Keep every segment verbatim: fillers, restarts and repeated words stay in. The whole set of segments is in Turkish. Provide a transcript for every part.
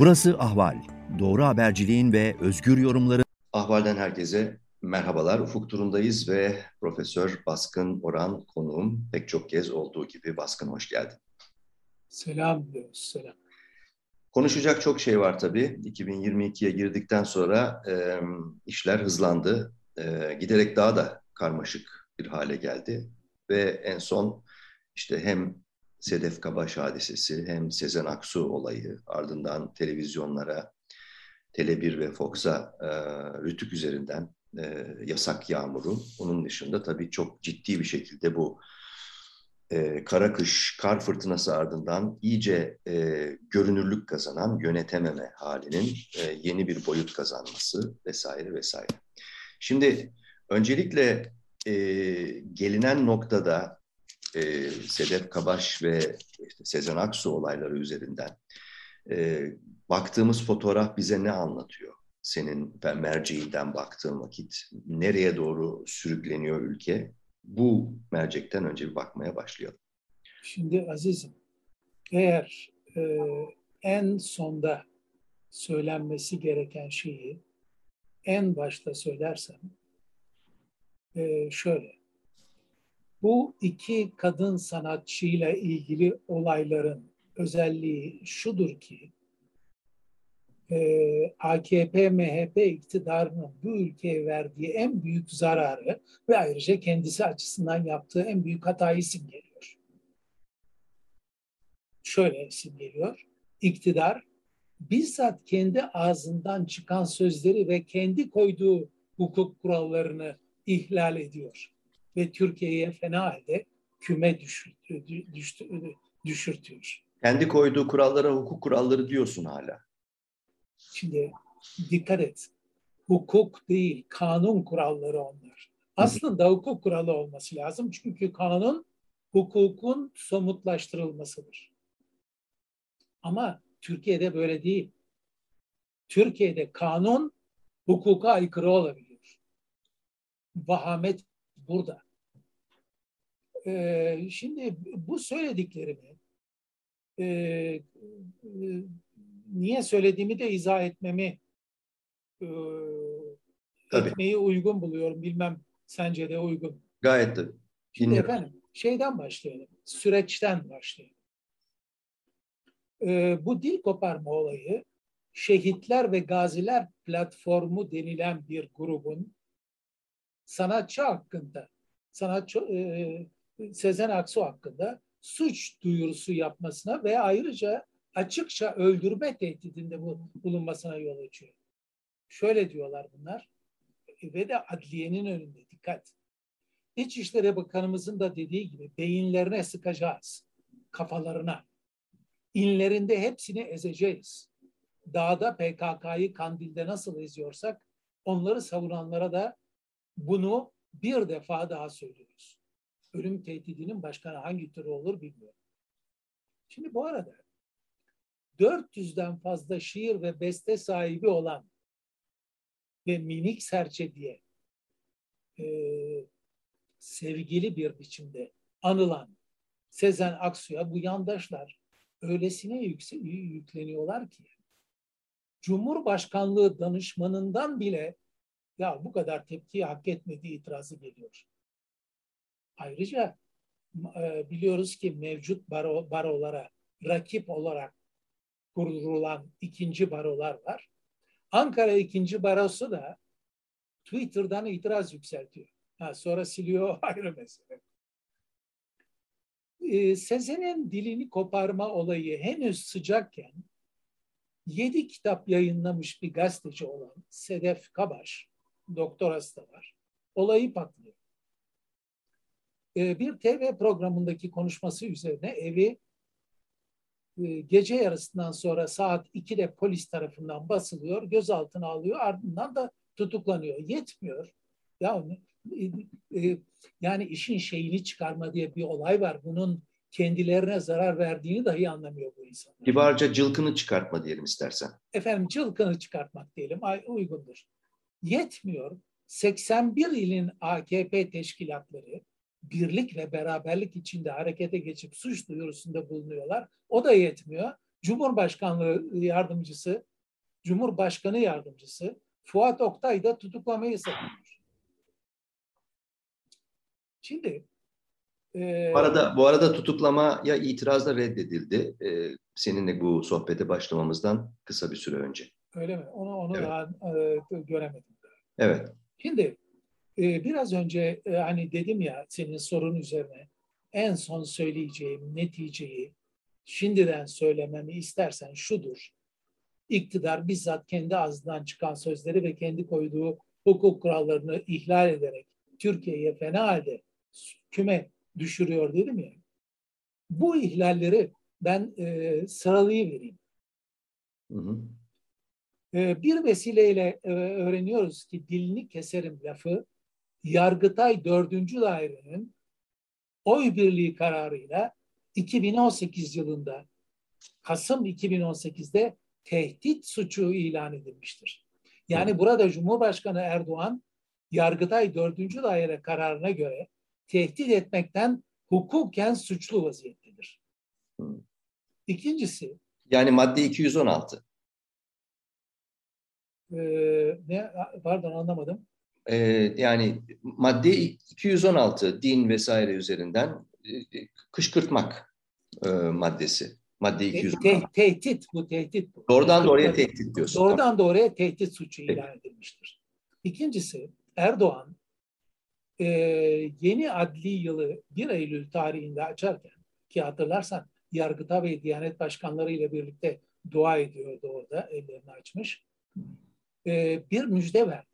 Burası Ahval. Doğru haberciliğin ve özgür yorumların... Ahval'den herkese merhabalar. Ufuk turundayız ve Profesör Baskın Oran konuğum. Pek çok kez olduğu gibi Baskın hoş geldin. Selam diyoruz, selam. Konuşacak çok şey var tabii. iki bin yirmi ikiye girdikten sonra e, işler hızlandı. E, giderek daha da karmaşık bir hale geldi. Ve en son işte hem Sedef Kabaş hadisesi, hem Sezen Aksu olayı, ardından televizyonlara, Tele bir ve Fox'a e, Rütük üzerinden e, yasak yağmuru. Onun dışında tabii çok ciddi bir şekilde bu e, kara kış, kar fırtınası ardından iyice e, görünürlük kazanan yönetememe halinin e, yeni bir boyut kazanması vesaire vesaire. Şimdi öncelikle e, gelinen noktada E, Sedef Kabaş ve işte Sezen Aksu olayları üzerinden e, baktığımız fotoğraf bize ne anlatıyor? Senin merceğinden baktığın vakit nereye doğru sürükleniyor ülke? Bu mercekten önce bir bakmaya başlayalım. Şimdi azizim, eğer e, en sonda söylenmesi gereken şeyi en başta söylersem e, şöyle. Bu iki kadın sanatçıyla ilgili olayların özelliği şudur ki A K P M H P iktidarının bu ülkeye verdiği en büyük zararı ve ayrıca kendisi açısından yaptığı en büyük hatayı simgeliyor. Şöyle simgeliyor. İktidar bizzat kendi ağzından çıkan sözleri ve kendi koyduğu hukuk kurallarını ihlal ediyor ve Türkiye'ye fena halde küme düşürtüyor. Kendi koyduğu kurallara hukuk kuralları diyorsun hala. Şimdi dikkat et. Hukuk değil, kanun kuralları onlar. Aslında hukuk kuralı olması lazım. Çünkü kanun hukukun somutlaştırılmasıdır. Ama Türkiye'de böyle değil. Türkiye'de kanun hukuka aykırı olabiliyor. Vahamet burada. Ee, şimdi bu söylediklerimi e, e, niye söylediğimi de izah etmemi e, etmeyi uygun buluyorum. Bilmem sence de uygun. Gayet de. Şimdi efendim şeyden başlayalım. Süreçten başlayalım. Ee, bu dil koparma olayı Şehitler ve Gaziler Platformu denilen bir grubun sanatçı hakkında, sanatçı e, Sezen Aksu hakkında suç duyurusu yapmasına ve ayrıca açıkça öldürme tehdidinde bulunmasına yol açıyor. Şöyle diyorlar bunlar ve de adliyenin önünde dikkat. İçişleri Bakanımızın da dediği gibi beyinlerine sıkacağız, kafalarına. İnlerinde hepsini ezeceğiz. Dağda P K K'yı Kandil'de nasıl eziyorsak onları savunanlara da bunu bir defa daha söylüyoruz. Ölüm tehdidinin başkanı hangi türü olur bilmiyorum. Şimdi bu arada dört yüzden fazla şiir ve beste sahibi olan ve minik serçe diye e, sevgili bir biçimde anılan Sezen Aksu'ya bu yandaşlar öylesine yüksel- yükleniyorlar ki Cumhurbaşkanlığı danışmanından bile ya bu kadar tepkiyi hak etmediği itirazı geliyor. Ayrıca e, biliyoruz ki mevcut baro, barolara rakip olarak kurulan ikinci barolar var. Ankara ikinci barosu da Twitter'dan itiraz yükseltiyor. Ha, sonra siliyor, ayrı mesele. E, Sezen'in dilini koparma olayı henüz sıcakken yedi kitap yayınlamış bir gazeteci olan Sedef Kabaş, doktorası da var. Olayı patlıyor. Ee, bir T V programındaki konuşması üzerine evi e, gece yarısından sonra saat ikide polis tarafından basılıyor, gözaltına alıyor, ardından da tutuklanıyor. Yetmiyor. Ya, e, e, yani işin şeyini çıkarma diye bir olay var. Bunun kendilerine zarar verdiğini dahi anlamıyor bu insanlar. Kibarca cılkını çıkartma diyelim istersen. Efendim cılkını çıkartmak diyelim. Ay, uygundur. Yetmiyor, seksen bir ilin A K P teşkilatları birlik ve beraberlik içinde harekete geçip suç duyurusunda bulunuyorlar. O da yetmiyor. Cumhurbaşkanlığı yardımcısı, Cumhurbaşkanı yardımcısı Fuat Oktay da tutuklamayı savunuyor. Şimdi e, bu arada bu arada tutuklamaya itirazla reddedildi. E, seninle bu sohbete başlamamızdan kısa bir süre önce. Öyle mi? Onu onu evet. daha e, göremedim. Evet. Şimdi e, biraz önce e, hani dedim ya, senin sorun üzerine en son söyleyeceğim neticeyi şimdiden söylememi istersen şudur. İktidar bizzat kendi ağzından çıkan sözleri ve kendi koyduğu hukuk kurallarını ihlal ederek Türkiye'ye fena halde küme düşürüyor dedim ya. Bu ihlalleri ben e, sıralayıvereyim. Hı hı. E, bir vesileyle e, öğreniyoruz ki dilini keserim lafı Yargıtay dördüncü Daire'nin oy birliği kararıyla iki bin on sekiz yılında Kasım iki bin on sekizde tehdit suçu ilan edilmiştir. Yani burada Cumhurbaşkanı Erdoğan Yargıtay dördüncü Daire kararına göre tehdit etmekten hukuken suçlu vaziyettedir. İkincisi, yani madde iki yüz on altı. E, ne pardon anlamadım. E, yani madde iki yüz on altı din vesaire üzerinden kışkırtmak e, maddesi. Madde iki yüz on altı. Te- tehdit bu tehdit. Bu. Doğrudan doğruya tehdit diyorsun. Doğrudan doğruya tehdit suçu ilan evet. edilmiştir. İkincisi, Erdoğan e, yeni adli yılı bir Eylül tarihinde açarken, ki hatırlarsan Yargıtay ve Diyanet Başkanları ile birlikte dua ediyordu orada, ellerini açmış. E, bir müjde verdi.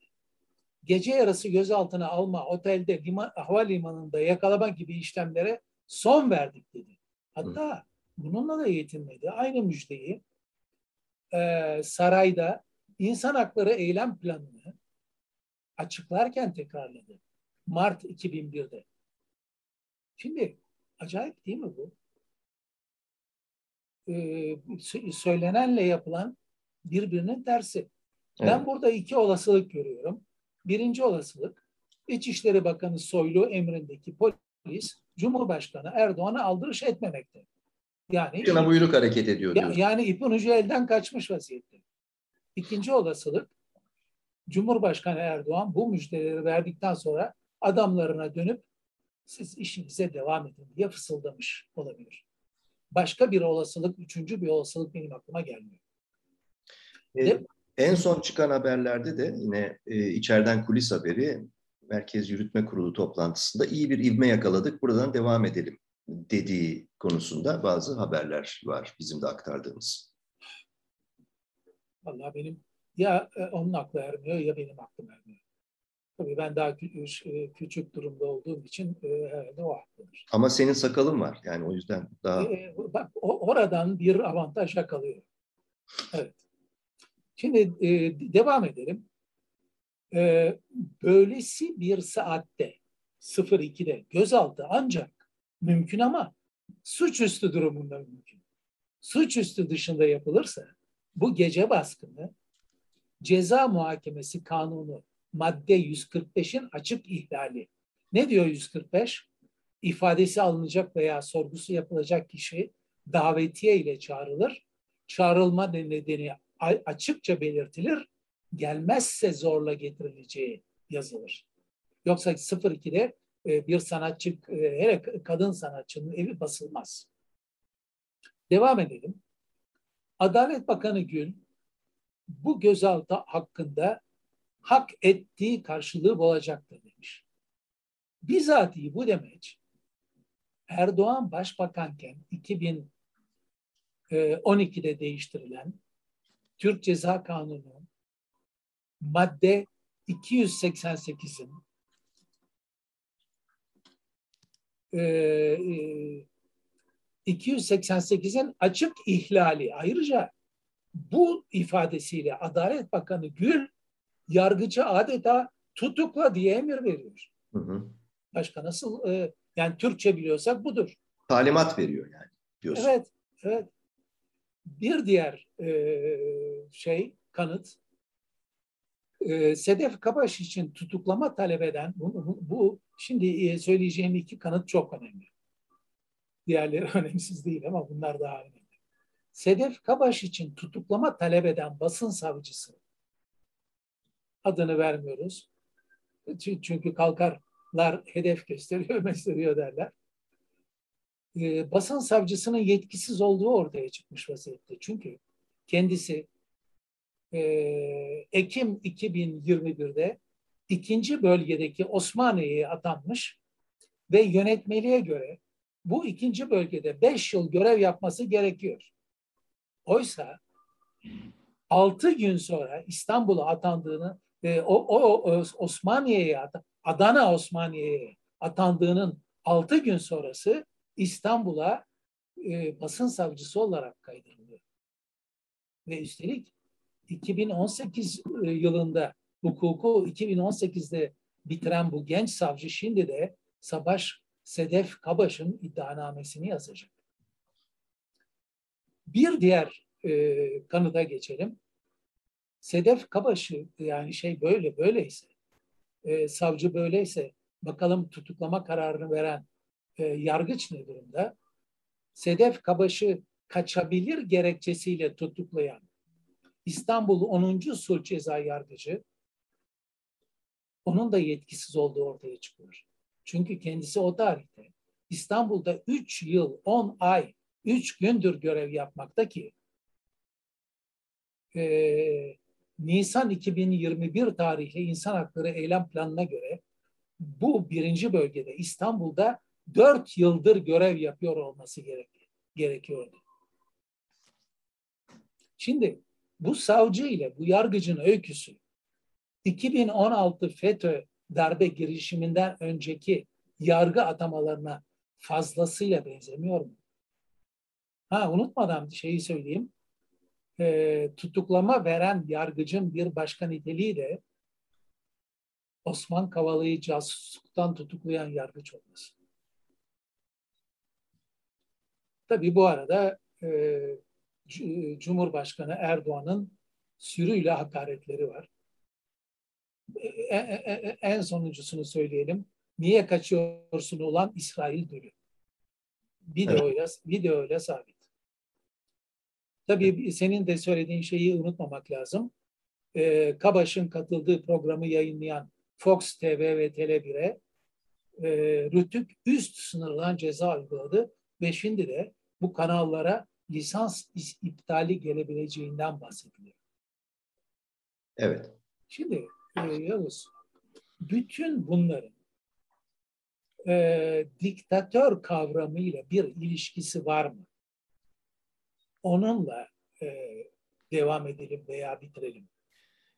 Gece yarısı gözaltına alma, otelde, liman, havalimanında yakalama gibi işlemlere son verdik dedi. Hatta bununla da yetinmedi. Aynı müjdeyi e, sarayda insan hakları eylem planını açıklarken tekrarladı. Mart iki bin birde. Şimdi acayip değil mi bu? E, söylenenle yapılan birbirinin tersi. Evet. Ben burada iki olasılık görüyorum. Birinci olasılık, İçişleri Bakanı Soylu emrindeki polis Cumhurbaşkanı Erdoğan'a aldırış etmemekte. Yani Cana buyruk hareket ediyor. Ya, yani ipin ucu elden kaçmış vaziyette. İkinci olasılık, Cumhurbaşkanı Erdoğan bu müjdeleri verdikten sonra adamlarına dönüp siz işinize devam edin diye fısıldamış olabilir. Başka bir olasılık, üçüncü bir olasılık benim aklıma gelmiyor. Evet. En son çıkan haberlerde de yine e, içeriden kulis haberi, Merkez Yürütme Kurulu toplantısında iyi bir ivme yakaladık, buradan devam edelim dediği konusunda bazı haberler var bizim de aktardığımız. Vallahi benim ya e, onun aklı ermiyor ya benim aklım ermiyor. Tabii ben daha kü- küçük durumda olduğum için e, herhalde o aklıdır. Ama senin sakalın var yani o yüzden daha... E, bak o, oradan bir avantaj yakalıyor. Evet. Şimdi e, devam edelim. E, böylesi bir saatte iki de gözaltı ancak mümkün ama suçüstü durumunda mümkün. Suçüstü dışında yapılırsa bu gece baskını ceza muhakemesi kanunu madde yüz kırk beşin açık ihlali. Ne diyor yüz kırk beş? İfadesi alınacak veya sorgusu yapılacak kişi davetiye ile çağrılır. Çağrılma nedeni açıkça belirtilir, gelmezse zorla getirileceği yazılır. Yoksa iki de bir sanatçı, hele kadın sanatçının evi basılmaz. Devam edelim. Adalet Bakanı Gül bu gözaltı hakkında hak ettiği karşılığı bulacaktır demiş. Bizatihi bu demek Erdoğan başbakanken iki bin on ikide değiştirilen Türk Ceza Kanunu madde iki yüz seksen sekizin iki yüz seksen sekizin açık ihlali. Ayrıca bu ifadesiyle Adalet Bakanı Gül yargıcı adeta tutukla diye emir veriyor. Hı hı. Başka nasıl yani Türkçe biliyorsak budur. Talimat veriyor yani diyorsun. Evet, evet. Bir diğer e, şey kanıt, e, Sedef Kabaş için tutuklama talep eden, bu, bu, bu şimdi söyleyeceğim iki kanıt çok önemli. Diğerleri önemsiz değil ama bunlar daha önemli. Sedef Kabaş için tutuklama talep eden basın savcısı, adını vermiyoruz çünkü kalkarlar hedef gösteriyor, gösteriyor derler. Ee, basın savcısının yetkisiz olduğu ortaya çıkmış vaziyette. Çünkü kendisi e, Ekim iki bin yirmi bir'de ikinci bölgedeki Osmaniye'ye atanmış ve yönetmeliğe göre bu ikinci bölgede beş yıl görev yapması gerekiyor. Oysa altı gün sonra İstanbul'a atandığını, e, o, o Osmaniye'ye, Adana Osmaniye'ye atandığının altı gün sonrası İstanbul'a e, basın savcısı olarak kaydırılıyor. Ve üstelik iki bin on sekiz yılında hukuku iki bin on sekiz'de bitiren bu genç savcı şimdi de Sabaş, Sedef Kabaş'ın iddianamesini yazacak. Bir diğer e, kanıta geçelim. Sedef Kabaş'ı, yani şey böyle böyleyse, e, savcı böyleyse, bakalım tutuklama kararını veren e, yargıç ne durumda? Sedef Kabaş'ı kaçabilir gerekçesiyle tutuklayan İstanbul onuncu Sulh Ceza Yargıcı, onun da yetkisiz olduğu ortaya çıkıyor. Çünkü kendisi o tarihte İstanbul'da üç yıl on ay üç gündür görev yapmakta ki e, Nisan iki bin yirmi bir tarihli insan hakları eylem planına göre bu birinci bölgede İstanbul'da dört yıldır görev yapıyor olması gerek, gerekiyordu. Şimdi bu savcı ile bu yargıcın öyküsü iki bin on altı FETÖ darbe girişiminden önceki yargı atamalarına fazlasıyla benzemiyor mu? Ha, unutmadan şeyi söyleyeyim. E, tutuklama veren yargıcın bir başka niteliği de Osman Kavala'yı casusluktan tutuklayan yargıç olması. Tabii bu arada e, Cumhurbaşkanı Erdoğan'ın sürüyle hakaretleri var. E, e, en sonuncusunu söyleyelim. Niye kaçıyorsun ulan İsrail dölü? Videoyla, evet. Videoyla sabit. Tabii senin de söylediğin şeyi unutmamak lazım. Ee, Kabaş'ın katıldığı programı yayınlayan Fox T V ve Tele bir'e e, Rütük üst sınırdan ceza uyguladı ve şimdi de bu kanallara lisans iptali gelebileceğinden bahsediliyor. Evet. Şimdi e, Yavuz, bütün bunların E, diktatör kavramıyla bir ilişkisi var mı? Onunla e, devam edelim veya bitirelim.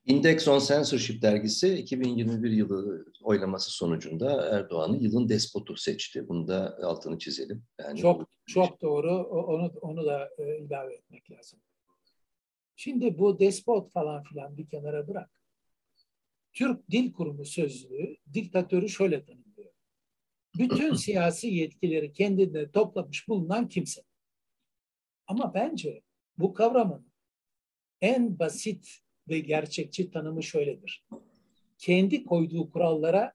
Index on Censorship dergisi iki bin yirmi bir yılı oylaması sonucunda Erdoğan'ı yılın despotu seçti. Bunu da altını çizelim. Yani çok bu, çok doğru. Onu onu da e, ilave etmek lazım. Şimdi bu despot falan filan bir kenara bırak. Türk Dil Kurumu sözlüğü diktatörü şöyle tanımlıyor. Bütün siyasi yetkileri kendine toplamış bulunan kimse. Ama bence bu kavramın en basit ve gerçekçi tanımı şöyledir. Kendi koyduğu kurallara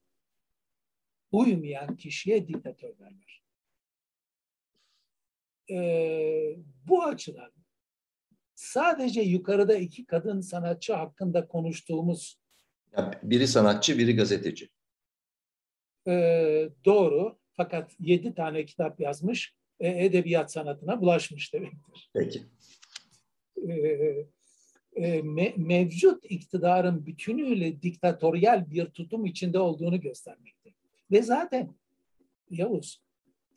uymayan kişiye diktatör derler. Ee, bu açıdan sadece yukarıda iki kadın sanatçı hakkında konuştuğumuz... Biri sanatçı, biri gazeteci. Ee, doğru, fakat yedi tane kitap yazmış, e, edebiyat sanatına bulaşmış demektir. Peki. Ee, e, me, mevcut iktidarın bütünüyle diktatöryal bir tutum içinde olduğunu göstermekte. Ve zaten Yavuz,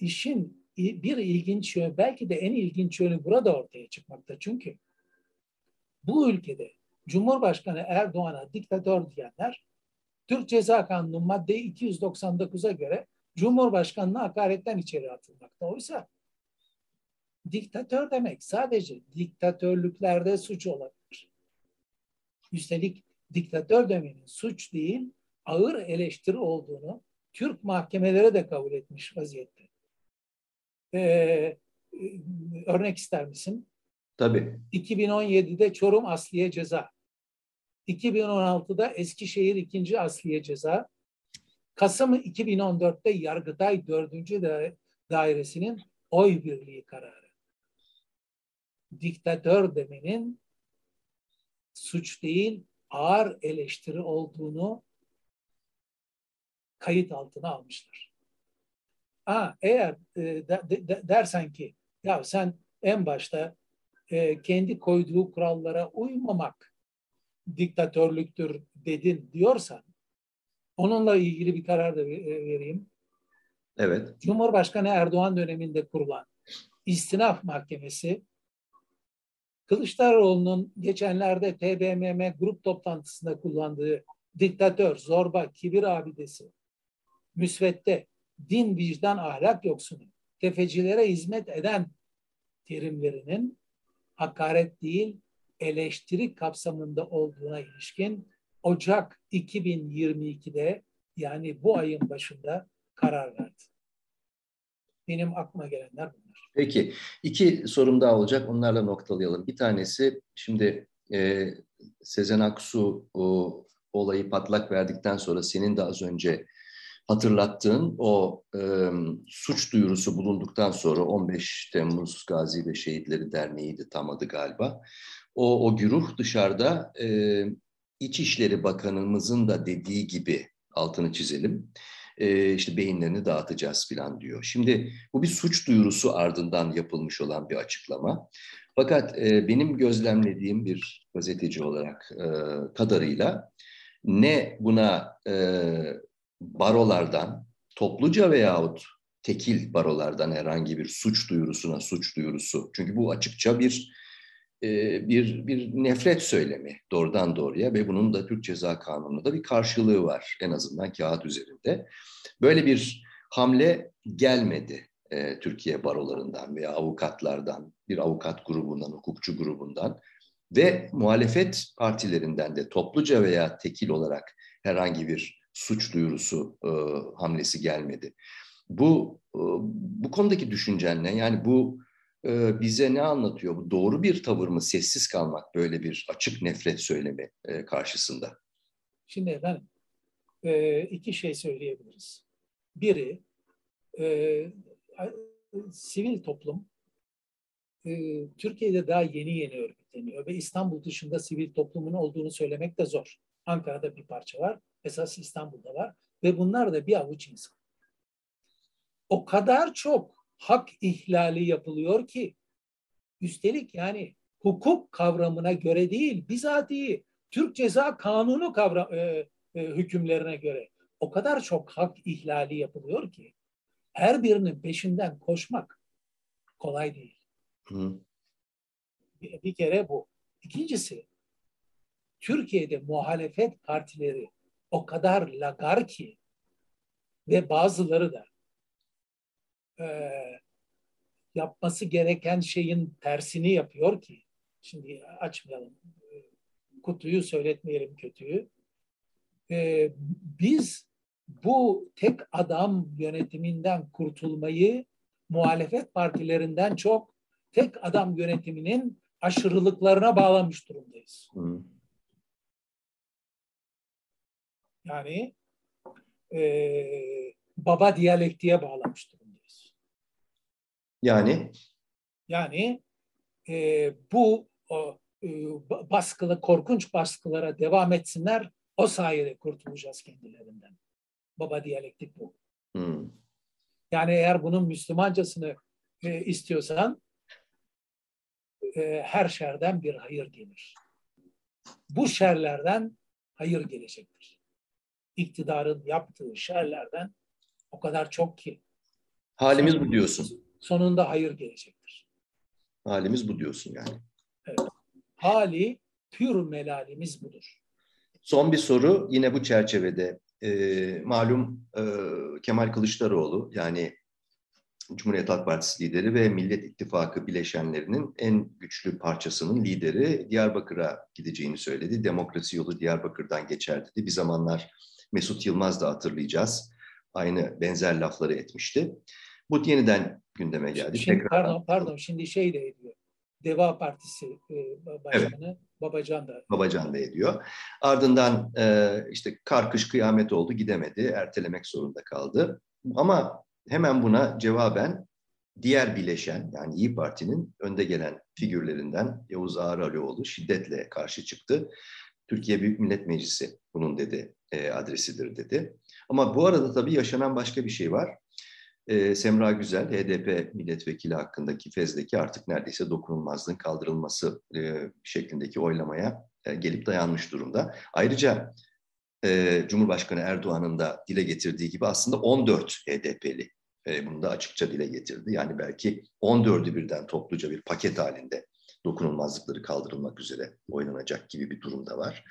işin bir ilginç yönü, belki de en ilginç yönü burada ortaya çıkmakta. Çünkü bu ülkede Cumhurbaşkanı Erdoğan'a diktatör diyenler, Türk Ceza Kanunu madde iki yüz doksan dokuz'a göre Cumhurbaşkanı'na hakaretten içeri atılmakta. Oysa diktatör demek sadece diktatörlüklerde suç olabilir. Üstelik diktatör demenin suç değil, ağır eleştiri olduğunu Türk mahkemeleri de kabul etmiş vaziyette. Ee, örnek ister misin? Tabii. iki bin on yedi'de Çorum Asliye Ceza. iki bin on altı'da Eskişehir ikinci Asliye Ceza, Kasım iki bin on dört'te Yargıtay dördüncü Dairesi'nin oy birliği kararı. diktatör demenin suç değil, ağır eleştiri olduğunu kayıt altına almışlar. Aa, eğer e, de, de, dersen ki ya sen en başta e, kendi koyduğu kurallara uymamak diktatörlüktür dedin diyorsan, onunla ilgili bir karar da vereyim. Evet. Cumhurbaşkanı Erdoğan döneminde kurulan İstinaf Mahkemesi, Kılıçdaroğlu'nun geçenlerde T B M M grup toplantısında kullandığı diktatör, zorba, kibir abidesi, müsvedde, din, vicdan, ahlak yoksunu, tefecilere hizmet eden terimlerinin hakaret değil, eleştiri kapsamında olduğuna ilişkin Ocak iki bin yirmi iki'de, yani bu ayın başında karar verdi. Benim aklıma gelenler bunlar. Peki. İki sorum daha olacak. Onlarla noktalayalım. Bir tanesi, şimdi e, Sezen Aksu o, olayı patlak verdikten sonra senin de az önce hatırlattığın o e, suç duyurusu bulunduktan sonra on beş Temmuz Gazi ve Şehitleri Derneği'ydi tam adı galiba. O, o güruh dışarıda e, İçişleri Bakanımızın da dediği gibi, altını çizelim, e, işte beyinlerini dağıtacağız falan diyor. Şimdi bu bir suç duyurusu ardından yapılmış olan bir açıklama. Fakat e, benim gözlemlediğim bir gazeteci olarak e, kadarıyla ne buna e, barolardan, topluca veyahut tekil barolardan herhangi bir suç duyurusuna suç duyurusu, çünkü bu açıkça bir Bir, bir nefret söylemi doğrudan doğruya ve bunun da Türk Ceza Kanunu'nda bir karşılığı var, en azından kağıt üzerinde. Böyle bir hamle gelmedi e, Türkiye barolarından veya avukatlardan, bir avukat grubundan, hukukçu grubundan ve muhalefet partilerinden de topluca veya tekil olarak herhangi bir suç duyurusu e, hamlesi gelmedi. Bu e, bu konudaki düşüncen ne? Yani bu bize ne anlatıyor? Bu doğru bir tavır mı? Sessiz kalmak böyle bir açık nefret söylemi karşısında. Şimdi efendim, iki şey söyleyebiliriz. Biri, sivil toplum Türkiye'de daha yeni yeni örgütleniyor ve İstanbul dışında sivil toplumun olduğunu söylemek de zor. Ankara'da bir parça var, esas İstanbul'da var ve bunlar da bir avuç insan. O kadar çok hak ihlali yapılıyor ki, üstelik yani hukuk kavramına göre değil, bizatihi Türk Ceza Kanunu kavram, e, e, hükümlerine göre o kadar çok hak ihlali yapılıyor ki her birinin peşinden koşmak kolay değil. Hı. Bir, bir kere bu. İkincisi, Türkiye'de muhalefet partileri o kadar lagar ki ve bazıları da E, yapması gereken şeyin tersini yapıyor ki, şimdi açmayalım kutuyu, söyletmeyelim kötüyü. E, biz bu tek adam yönetiminden kurtulmayı muhalefet partilerinden çok tek adam yönetiminin aşırılıklarına bağlamış durumdayız. Hı. Yani e, baba diyalektiğe bağlamış durumdayız. Yani yani e, bu o, e, baskılı, korkunç baskılara devam etsinler. O sayede kurtulacağız kendilerinden. Baba diyalektik bu. Hmm. Yani eğer bunun Müslümancasını e, istiyorsan e, her şerden bir hayır gelir. Bu şerlerden hayır gelecektir. İktidarın yaptığı şerlerden o kadar çok ki. Halimiz bu diyorsun. Sonunda hayır gelecektir. Halimiz bu diyorsun yani. Evet. Hali, pür melalimiz budur. Son bir soru yine bu çerçevede. E, malum e, Kemal Kılıçdaroğlu, yani Cumhuriyet Halk Partisi lideri ve Millet İttifakı bileşenlerinin en güçlü parçasının lideri, Diyarbakır'a gideceğini söyledi. Demokrasi yolu Diyarbakır'dan geçer dedi. Bir zamanlar Mesut Yılmaz da, hatırlayacağız, aynı benzer lafları etmişti. Bu yeniden gündeme geldi. Şimdi, pardon, pardon. Şimdi şey de ediyor. Deva Partisi e, başkanı, evet, Babacan da. Babacan da ediyor. Ardından e, işte karkış kıyamet oldu, gidemedi, ertelemek zorunda kaldı. Ama hemen buna cevaben diğer bileşen, yani İYİ Parti'nin önde gelen figürlerinden Yavuz Ağaralıoğlu şiddetle karşı çıktı. Türkiye Büyük Millet Meclisi bunun dedi e, adresidir dedi. Ama bu arada tabii yaşanan başka bir şey var. E, Semra Güzel, H D P milletvekili hakkındaki fezleki artık neredeyse dokunulmazlığın kaldırılması e, şeklindeki oylamaya e, gelip dayanmış durumda. Ayrıca e, Cumhurbaşkanı Erdoğan'ın da dile getirdiği gibi aslında on dört H D P'li e, bunu da açıkça dile getirdi. Yani belki on dördü birden topluca bir paket halinde dokunulmazlıkları kaldırılmak üzere oynanacak gibi bir durum da var.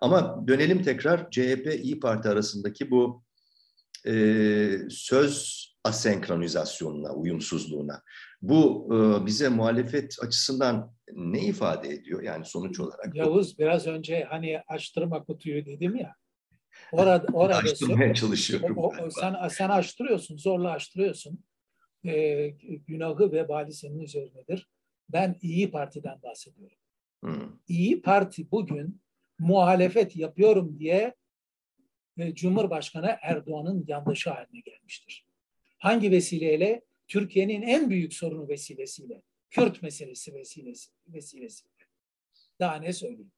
Ama dönelim tekrar C H P-İYİ Parti arasındaki bu e, söz asenkronizasyonuna, uyumsuzluğuna. Bu e, bize muhalefet açısından ne ifade ediyor? Yani sonuç olarak. Yavuz biraz önce hani açtırma kutuyu dedim ya. Orada, orada açtırmaya çalışıyorum. O, o, sen, sen açtırıyorsun, zorla açtırıyorsun. E, günahı ve vebali senin üzerindedir. Ben İYİ Parti'den bahsediyorum. Hmm. İYİ Parti bugün muhalefet yapıyorum diye e, Cumhurbaşkanı Erdoğan'ın yandaşı haline gelmiştir. Hangi vesileyle? Türkiye'nin en büyük sorunu vesilesiyle. Kürt meselesi vesilesi, vesilesiyle. Daha ne söyleyeyim?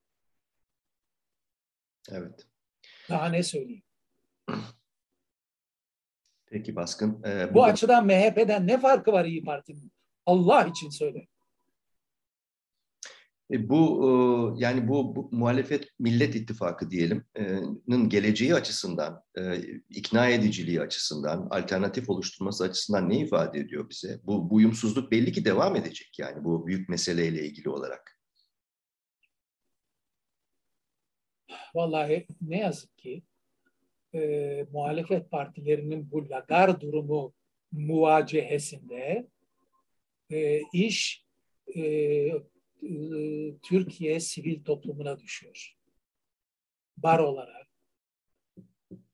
Evet. Daha ne söyleyeyim? Peki Baskın. E, bu bu da... açıdan M H P'den ne farkı var İYİ Parti'nin? Allah için söyle. Bu yani bu, bu muhalefet Millet İttifakı diyelim'nin geleceği açısından, ikna ediciliği açısından, alternatif oluşturması açısından ne ifade ediyor bize? Bu, bu uyumsuzluk belli ki devam edecek yani bu büyük meseleyle ilgili olarak. Vallahi ne yazık ki e, muhalefet partilerinin bu lagar durumu muvacihesinde e, iş e, Türkiye sivil toplumuna düşüyor. Barolara,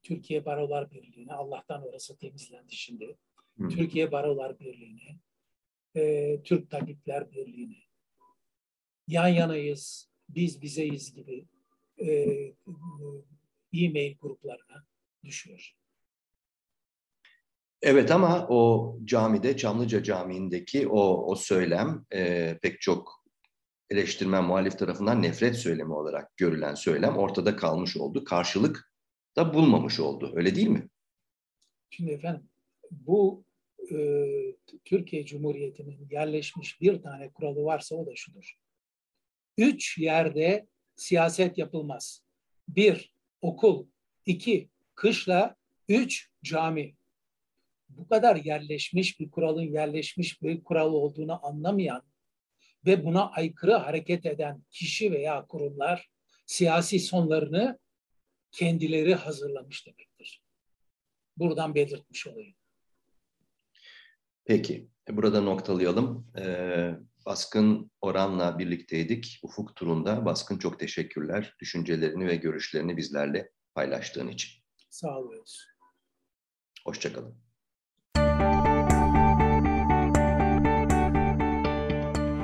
Türkiye Barolar Birliği'ne, Allah'tan orası temizlendi şimdi. Hı. Türkiye Barolar Birliği'ne, e, Türk Tabipler Birliği'ne, yan yanayız, biz bizeyiz gibi e, e-mail gruplarına düşüyor. Evet ama o camide, Çamlıca Camii'ndeki o, o söylem e, pek çok eleştirmen muhalif tarafından nefret söylemi olarak görülen söylem ortada kalmış oldu. Karşılık da bulmamış oldu. Öyle değil mi? Şimdi efendim bu e, Türkiye Cumhuriyeti'nin yerleşmiş bir tane kuralı varsa o da şudur. Üç yerde siyaset yapılmaz. Bir, okul. İki, kışla. Üç, cami. Bu kadar yerleşmiş bir kuralın yerleşmiş bir kural olduğunu anlamayan ve buna aykırı hareket eden kişi veya kurumlar siyasi sonlarını kendileri hazırlamış demektir. Buradan belirtmiş olayım. Peki, burada noktalayalım. Ee, Baskın Oran'la birlikteydik. Ufuk turunda Baskın çok teşekkürler. Düşüncelerini ve görüşlerini bizlerle paylaştığın için. Sağ olun. Hoşçakalın.